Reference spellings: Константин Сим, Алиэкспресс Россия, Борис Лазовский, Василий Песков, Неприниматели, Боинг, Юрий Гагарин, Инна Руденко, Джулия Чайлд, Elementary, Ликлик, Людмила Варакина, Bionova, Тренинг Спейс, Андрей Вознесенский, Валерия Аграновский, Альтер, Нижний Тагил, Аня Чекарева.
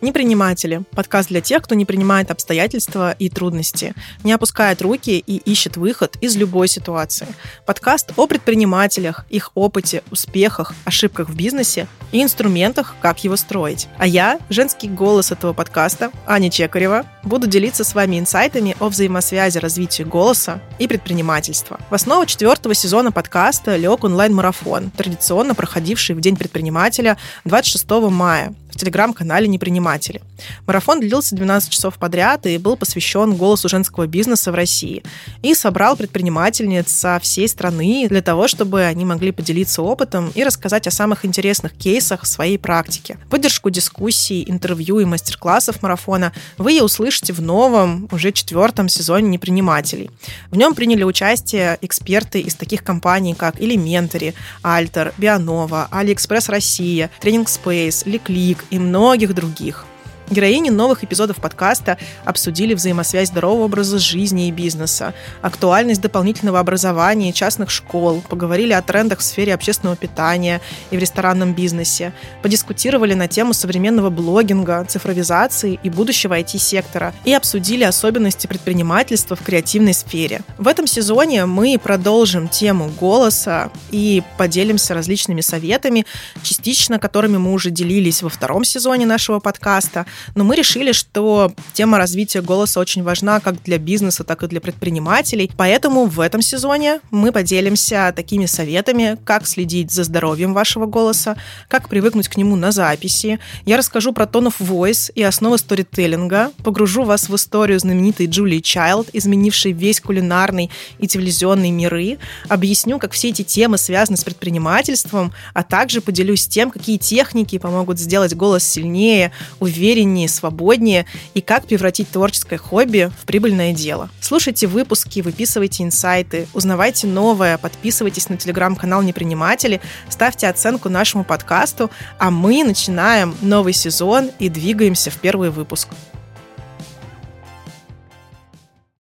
Неприниматели. Подкаст для тех, кто не принимает обстоятельства и трудности, не опускает руки и ищет выход из любой ситуации. Подкаст о предпринимателях, их опыте, успехах, ошибках в бизнесе и инструментах, как его строить. А я, женский голос этого подкаста, Аня Чекарева, буду делиться с вами инсайтами о взаимосвязи развития голоса и предпринимательства. В основу 4-го сезона подкаста лег онлайн-марафон, традиционно проходивший в День предпринимателя 26 мая. В телеграм-канале «Неприниматели». Марафон длился 12 часов подряд и был посвящен голосу женского бизнеса в России и собрал предпринимательниц со всей страны для того, чтобы они могли поделиться опытом и рассказать о самых интересных кейсах своей практики. Поддержку дискуссий, интервью и мастер-классов марафона вы услышите в новом, уже 4-м сезоне «Непринимателей». В нем приняли участие эксперты из таких компаний, как Elementary, Альтер, Bionova, Алиэкспресс Россия, Тренинг Спейс, Ликлик и многих других. Героини новых эпизодов подкаста обсудили взаимосвязь здорового образа жизни и бизнеса, актуальность дополнительного образования и частных школ, поговорили о трендах в сфере общественного питания и в ресторанном бизнесе, подискутировали на тему современного блогинга, цифровизации и будущего IT-сектора и обсудили особенности предпринимательства в креативной сфере. В этом сезоне мы продолжим тему голоса и поделимся различными советами, частично которыми мы уже делились во 2-м сезоне нашего подкаста. Но мы решили, что тема развития голоса очень важна как для бизнеса, так и для предпринимателей. Поэтому в этом сезоне мы поделимся такими советами, как следить за здоровьем вашего голоса, как привыкнуть к нему на записи. Я расскажу про tone of voice и основы сторителлинга, погружу вас в историю знаменитой Джулии Чайлд, изменившей весь кулинарный и телевизионный миры, объясню, как все эти темы связаны с предпринимательством, а также поделюсь тем, какие техники помогут сделать голос сильнее, увереннее, свободнее и как превратить творческое хобби в прибыльное дело. Слушайте выпуски, выписывайте инсайты, узнавайте новое, подписывайтесь на телеграм-канал «Неприниматели», ставьте оценку нашему подкасту, а мы начинаем новый сезон и двигаемся в первый выпуск.